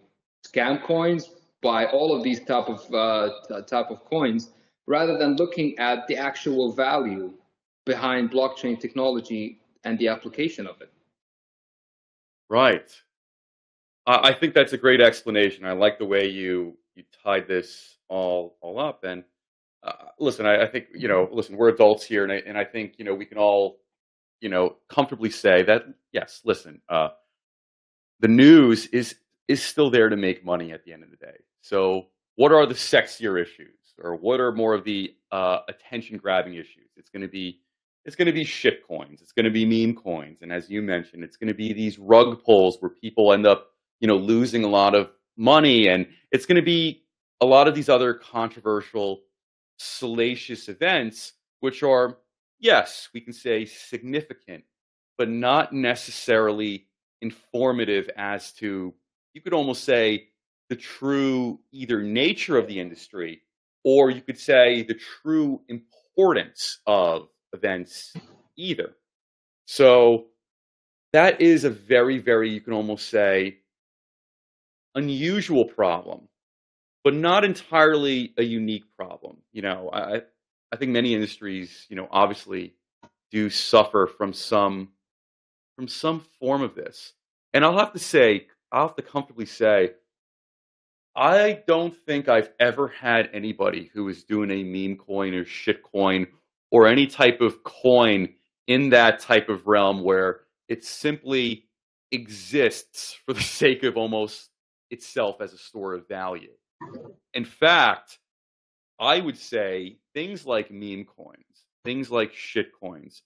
scam coins, by all of these type of uh, type of coins, rather than looking at the actual value behind blockchain technology and the application of it. Right. I think that's a great explanation. I like the way you you tied this all all up. And uh, listen, I, I think you know. Listen, we're adults here, and I, and I think you know we can all you know comfortably say that yes. Listen, uh, the news is is still there to make money at the end of the day. So, what are the sexier issues, or what are more of the uh, attention grabbing issues? It's going to be it's going to be shit coins. It's going to be meme coins, and as you mentioned, it's going to be these rug pulls where people end up, you know, losing a lot of money, and it's going to be a lot of these other controversial, salacious events, which are, yes, we can say significant, but not necessarily informative as to, you could almost say, the true either nature of the industry, or you could say the true importance of events either. So that is a very, very, you can almost say, unusual problem, but not entirely a unique problem. You know, I, I think many industries, you know, obviously do suffer from some, from some form of this. And I'll have to say, I'll have to comfortably say, I don't think I've ever had anybody who is doing a meme coin or shit coin or any type of coin in that type of realm where it simply exists for the sake of almost itself as a store of value. In fact, I would say things like meme coins, things like shit coins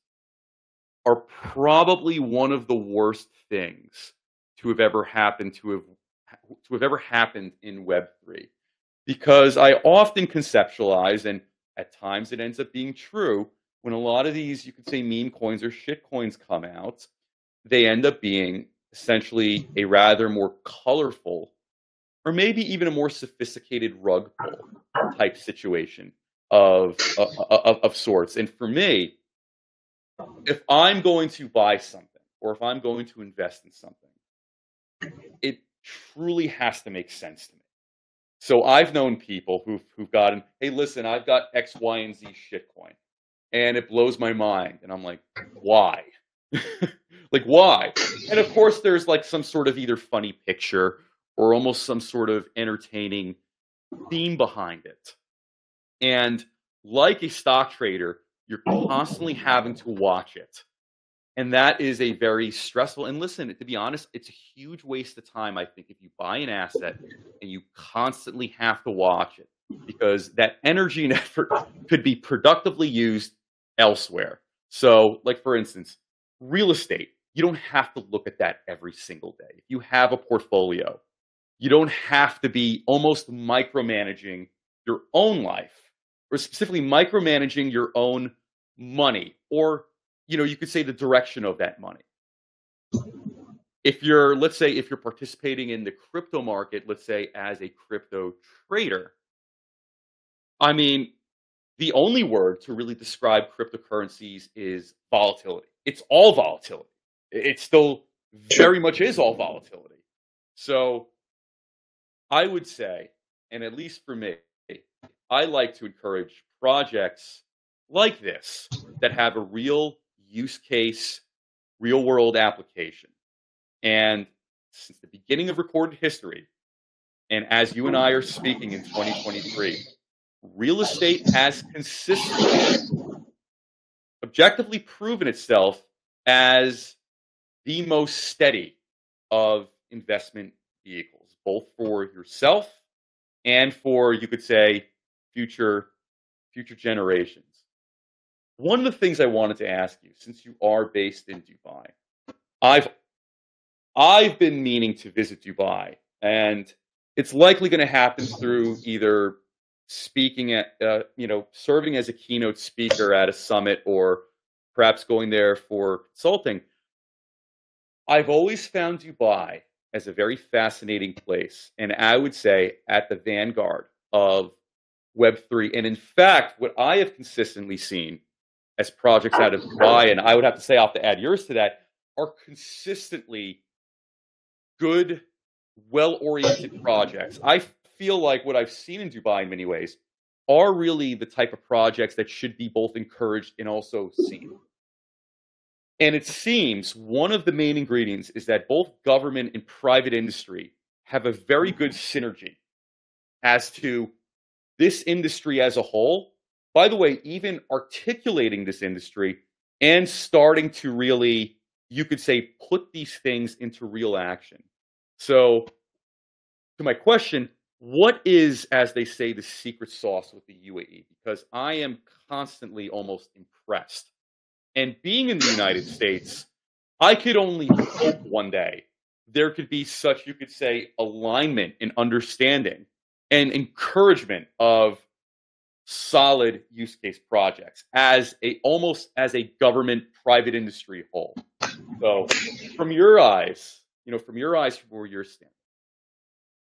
are probably one of the worst things to have ever happened to have to have ever happened in Web three, because I often conceptualize, and at times it ends up being true, when a lot of these, you could say, meme coins or shit coins come out, they end up being essentially a rather more colorful, or maybe even a more sophisticated rug pull type situation of, of, of, of sorts. And for me, if I'm going to buy something, or if I'm going to invest in something, it truly has to make sense to me. So I've known people who've, who've gotten, hey, listen, I've got X, Y, and Z shitcoin, and it blows my mind. And I'm like, why? Like, why? And of course, there's like some sort of either funny picture or almost some sort of entertaining theme behind it. And like a stock trader, you're constantly having to watch it. And that is a very stressful, and listen, to be honest, it's a huge waste of time, I think, if you buy an asset and you constantly have to watch it, because that energy and effort could be productively used elsewhere. So, like, for instance, real estate, you don't have to look at that every single day. If you have a portfolio, you don't have to be almost micromanaging your own life, or specifically micromanaging your own money, or, you know, you could say the direction of that money. If you're, let's say, if you're participating in the crypto market, let's say as a crypto trader, I mean, the only word to really describe cryptocurrencies is volatility. It's all volatility. It still very much is all volatility. So I would say, and at least for me, I like to encourage projects like this that have a real use case, real world application. And since the beginning of recorded history, and as you and I are speaking in twenty twenty-three, real estate has consistently, objectively proven itself as the most steady of investment vehicles, both for yourself and for, you could say, future, future generations. One of the things I wanted to ask you, since you are based in Dubai, I've, I've been meaning to visit Dubai, and it's likely going to happen through either speaking at, uh, you know, serving as a keynote speaker at a summit, or perhaps going there for consulting. I've always found Dubai as a very fascinating place, and I would say at the vanguard of Web three. And in fact, what I have consistently seen as projects out of Dubai, and I would have to say I'll have to add yours to that, are consistently good, well-oriented projects. I feel like what I've seen in Dubai in many ways are really the type of projects that should be both encouraged and also seen. And it seems one of the main ingredients is that both government and private industry have a very good synergy as to this industry as a whole. By the way, even articulating this industry and starting to really, you could say, put these things into real action. So to my question, what is, as they say, the secret sauce with the U A E? Because I am constantly almost impressed. And being in the United States, I could only hope one day there could be such, you could say, alignment and understanding and encouragement of solid use case projects as a almost as a government private industry whole. So from your eyes, you know, from your eyes, from where you're standing,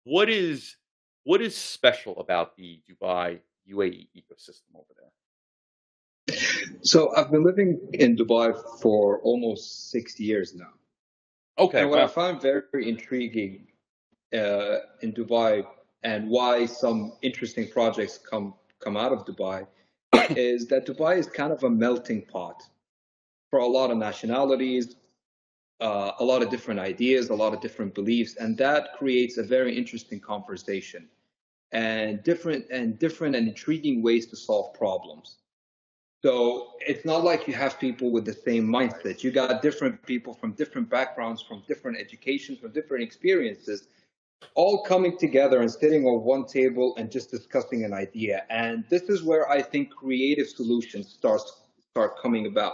what is what is special about the Dubai U A E ecosystem over there? So I've been living in Dubai for almost six years now. Okay. And what wow. I find very, very intriguing uh, in Dubai, and why some interesting projects come come out of Dubai, is that Dubai is kind of a melting pot for a lot of nationalities, uh, a lot of different ideas, a lot of different beliefs, and that creates a very interesting conversation and different and different and intriguing ways to solve problems. So it's not like you have people with the same mindset. You got different people from different backgrounds, from different educations, from different experiences, all coming together and sitting on one table and just discussing an idea. And this is where I think creative solutions starts start coming about.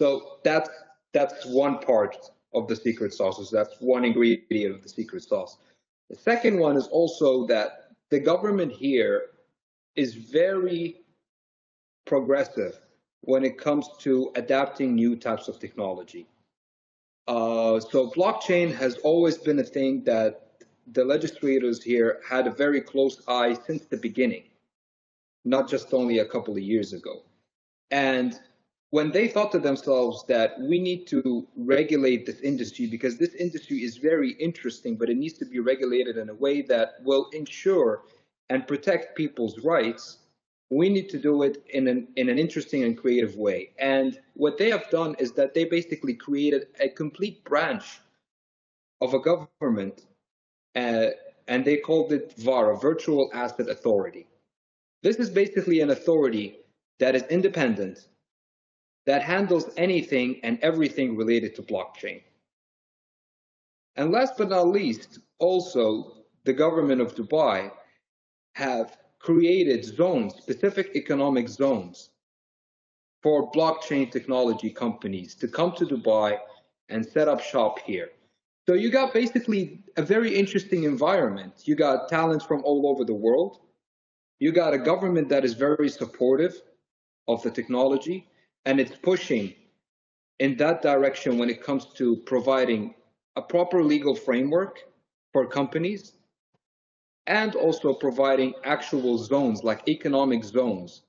So that's that's one part of the secret sauce. That's one ingredient of the secret sauce. The second one is also that the government here is very progressive when it comes to adapting new types of technology. Uh, so blockchain has always been a thing that the legislators here had a very close eye since the beginning, not just only a couple of years ago. And when they thought to themselves that we need to regulate this industry because this industry is very interesting, but it needs to be regulated in a way that will ensure and protect people's rights, we need to do it in an, in an interesting and creative way. And what they have done is that they basically created a complete branch of a government, uh, and they called it VARA, Virtual Asset Authority. This is basically an authority that is independent, that handles anything and everything related to blockchain. And last but not least, also the government of Dubai have created zones, specific economic zones for blockchain technology companies to come to Dubai and set up shop here. So you got basically a very interesting environment. You got talents from all over the world. You got a government that is very supportive of the technology, and it's pushing in that direction when it comes to providing a proper legal framework for companies, and also providing actual zones like economic zones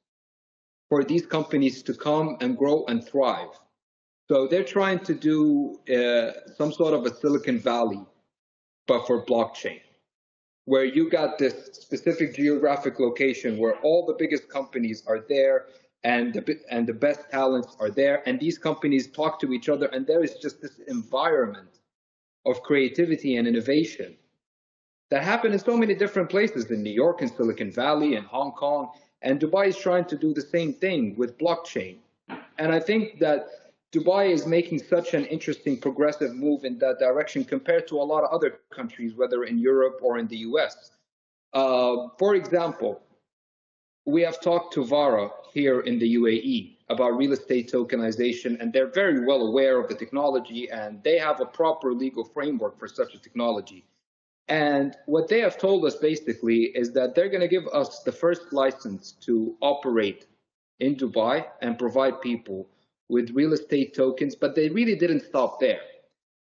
for these companies to come and grow and thrive. So they're trying to do uh, some sort of a Silicon Valley, but for blockchain, where you got this specific geographic location where all the biggest companies are there and the, and the best talents are there. And these companies talk to each other, and there is just this environment of creativity and innovation that happened in so many different places, in New York and Silicon Valley and Hong Kong, and Dubai is trying to do the same thing with blockchain. And I think that Dubai is making such an interesting progressive move in that direction compared to a lot of other countries, whether in Europe or in the U S. Uh, for example, we have talked to VARA here in the U A E about real estate tokenization, and they're very well aware of the technology, and they have a proper legal framework for such a technology. And what they have told us basically is that they're going to give us the first license to operate in Dubai and provide people with real estate tokens, but they really didn't stop there.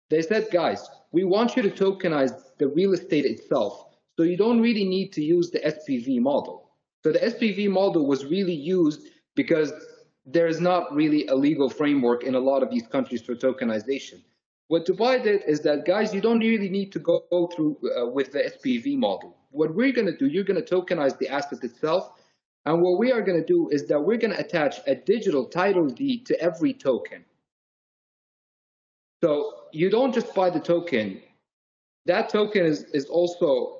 They said, guys, we want you to tokenize the real estate itself, so you don't really need to use the S P V model. So the S P V model was really used because there is not really a legal framework in a lot of these countries for tokenization. What Dubai did is that, guys, you don't really need to go, go through uh, with the S P V model. What we're going to do, you're going to tokenize the asset itself. And what we are going to do is that we're going to attach a digital title deed to every token. So you don't just buy the token. That token is, is also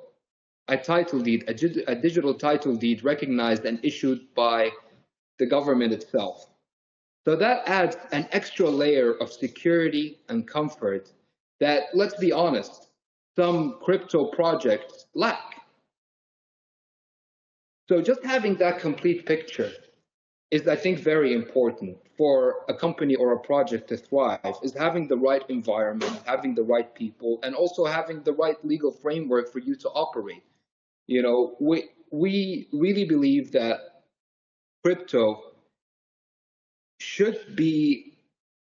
a title deed, a, a digital title deed recognized and issued by the government itself. So that adds an extra layer of security and comfort that, let's be honest, some crypto projects lack. So just having that complete picture is, I think, very important for a company or a project to thrive, is having the right environment, having the right people, and also having the right legal framework for you to operate. You know, we, we really believe that crypto should be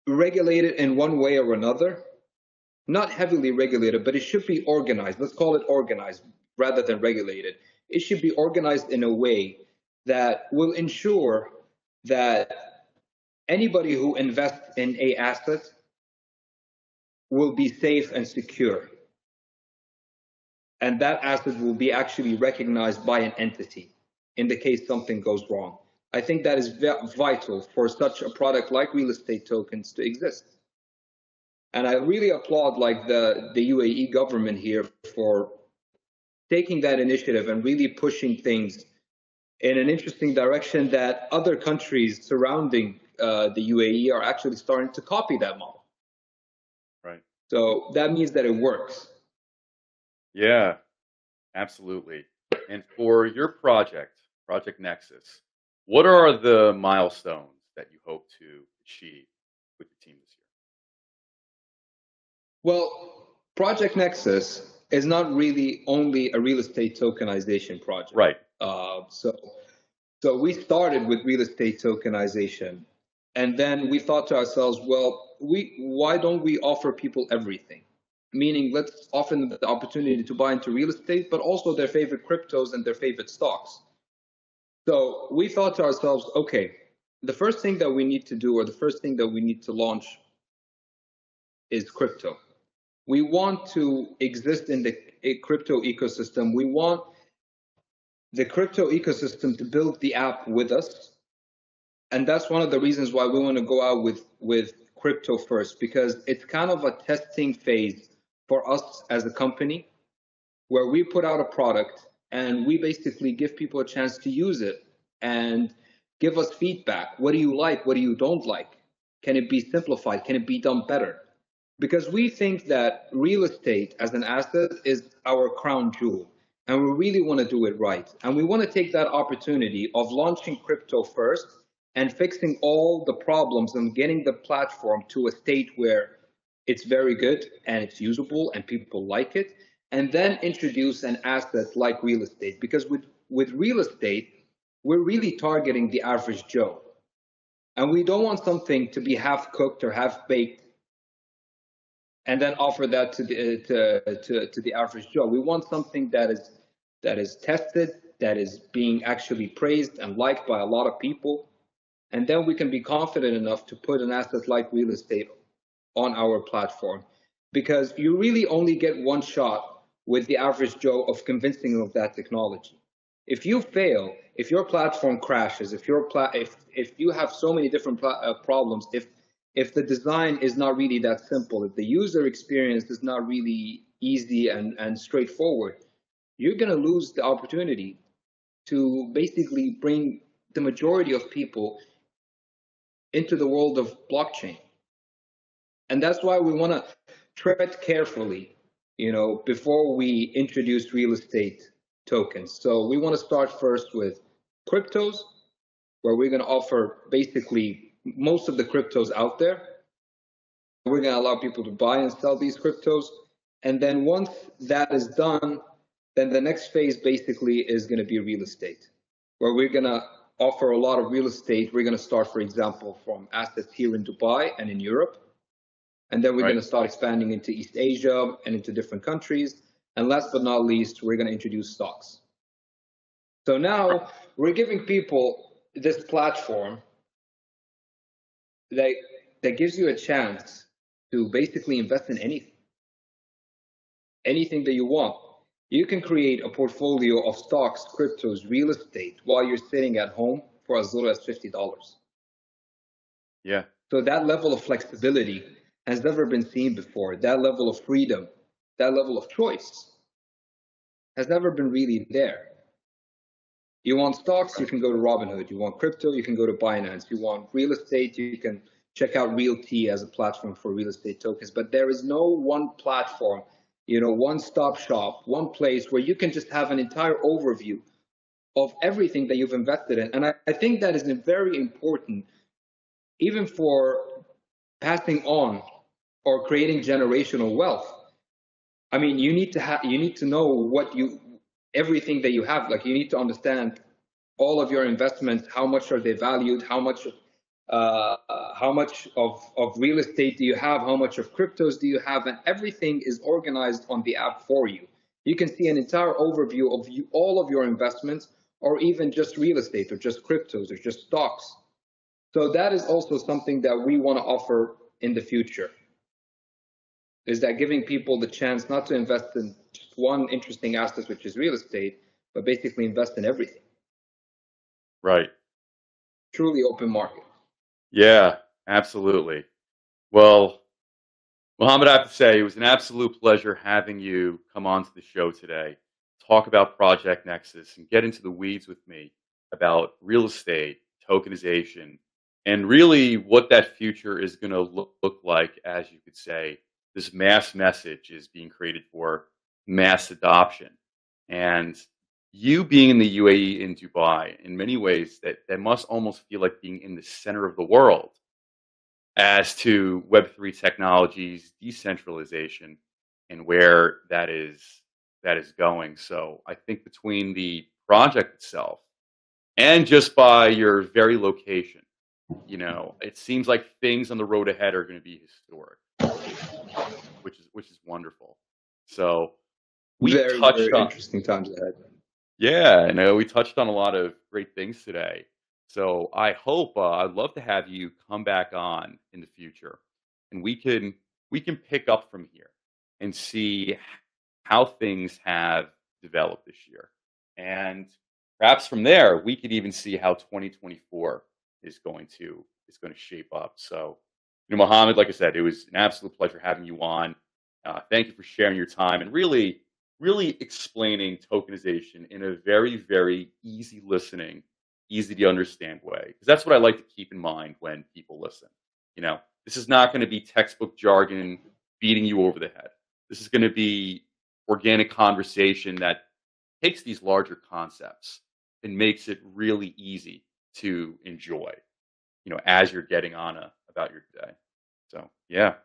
regulated in one way or another, not heavily regulated, but it should be organized. Let's call it organized rather than regulated. It should be organized in a way that will ensure that anybody who invests in an asset will be safe and secure. And that asset will be actually recognized by an entity in the case something goes wrong. I think that is vital for such a product like real estate tokens to exist. And I really applaud like the, the U A E government here for taking that initiative and really pushing things in an interesting direction that other countries surrounding uh, the U A E are actually starting to copy that model. Right. So that means that it works. Yeah, absolutely. And for your project, Project Nexus, what are the milestones that you hope to achieve with the team this year? Well, Project Nexus is not really only a real estate tokenization project. Right. Uh, so, so we started with real estate tokenization, and then we thought to ourselves, well, we why don't we offer people everything? Meaning, let's offer them the opportunity to buy into real estate, but also their favorite cryptos and their favorite stocks. So we thought to ourselves, okay, the first thing that we need to do, or the first thing that we need to launch, is crypto. We want to exist in the crypto ecosystem. We want the crypto ecosystem to build the app with us. And that's one of the reasons why we want to go out with, with crypto first, because it's kind of a testing phase for us as a company, where we put out a product and we basically give people a chance to use it and give us feedback. What do you like? What do you don't like? Can it be simplified? Can it be done better? Because we think that real estate as an asset is our crown jewel, and we really want to do it right. And we want to take that opportunity of launching crypto first and fixing all the problems and getting the platform to a state where it's very good and it's usable and people like it, and then introduce an asset like real estate. Because with, with real estate, we're really targeting the average Joe. And we don't want something to be half cooked or half baked and then offer that to the to, to to the average Joe. We want something that is that is tested, that is being actually praised and liked by a lot of people, and then we can be confident enough to put an asset like real estate on our platform, because you really only get one shot with the average Joe of convincing of that technology. If you fail, if your platform crashes, if your pla if if you have so many different pla uh, problems, if If the design is not really that simple, if the user experience is not really easy and, and straightforward, you're going to lose the opportunity to basically bring the majority of people into the world of blockchain. And that's why we want to tread carefully, you know, before we introduce real estate tokens. So we want to start first with cryptos, where we're going to offer basically most of the cryptos out there. We're going to allow people to buy and sell these cryptos. And then once that is done, then the next phase basically is going to be real estate, where we're going to offer a lot of real estate. We're going to start, for example, from assets here in Dubai and in Europe. And then we're right. going to start expanding into East Asia and into different countries. And last but not least, we're going to introduce stocks. So now we're giving people this platform That, that gives you a chance to basically invest in anything, anything that you want. You can create a portfolio of stocks, cryptos, real estate while you're sitting at home for as little as fifty dollars. Yeah. So that level of flexibility has never been seen before. That level of freedom, that level of choice has never been really there. You want stocks, you can go to Robinhood. You want crypto, you can go to Binance. You want real estate, you can check out Realty as a platform for real estate tokens. But there is no one platform, you know, one-stop shop, one place where you can just have an entire overview of everything that you've invested in. And I, I think that is very important, even for passing on or creating generational wealth. I mean, you need to have, you need to know what you, everything that you have. Like, you need to understand all of your investments. How much are they valued? How much, uh, how much of, of real estate do you have? How much of cryptos do you have? And everything is organized on the app for you. You can see an entire overview of you, all of your investments, or even just real estate, or just cryptos, or just stocks. So that is also something that we want to offer in the future, is that giving people the chance not to invest in just one interesting asset, which is real estate, but basically invest in everything. Right. Truly open market. Yeah, absolutely. Well, Mohammed, I have to say, it was an absolute pleasure having you come onto the show today, talk about Project Nexus, and get into the weeds with me about real estate, tokenization, and really what that future is going to look, look like, as you could say. This mass message is being created for mass adoption. And you being in the U A E, in Dubai, in many ways, that, that must almost feel like being in the center of the world as to Web three technologies, decentralization, and where that is that is going. So I think between the project itself and just by your very location, you know, it seems like things on the road ahead are going to be historic, which is which is wonderful. So we very, touched very on interesting times ahead. Yeah, you know, we touched on a lot of great things today. So I hope uh, I'd love to have you come back on in the future, and we can we can pick up from here and see how things have developed this year, and perhaps from there we could even see how twenty twenty-four is going to is going to shape up. So, you know, Mohammed, like I said, it was an absolute pleasure having you on. Uh, thank you for sharing your time and really, really explaining tokenization in a very, very easy listening, easy to understand way. Because that's what I like to keep in mind when people listen. You know, this is not going to be textbook jargon beating you over the head. This is going to be organic conversation that takes these larger concepts and makes it really easy to enjoy, you know, as you're getting on a, about your day. So, yeah.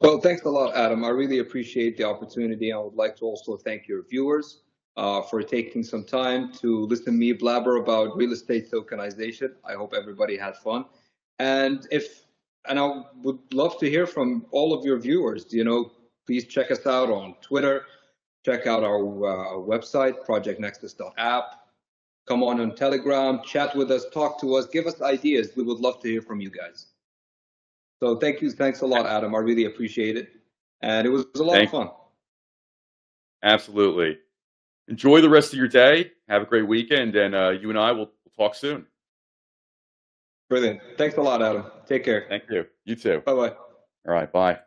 Well, thanks a lot, Adam. I really appreciate the opportunity. I would like to also thank your viewers uh, for taking some time to listen to me blabber about real estate tokenization. I hope everybody had fun. And if, and I would love to hear from all of your viewers, you know, please check us out on Twitter, check out our, uh, our website, project nexus dot app. Come on on Telegram, chat with us, talk to us, give us ideas. We would love to hear from you guys. So thank you. Thanks a lot, Adam. I really appreciate it. And it was a lot of fun. Absolutely. Enjoy the rest of your day. Have a great weekend. And uh, you and I will talk soon. Brilliant. Thanks a lot, Adam. Take care. Thank you. You too. Bye-bye. All right. Bye.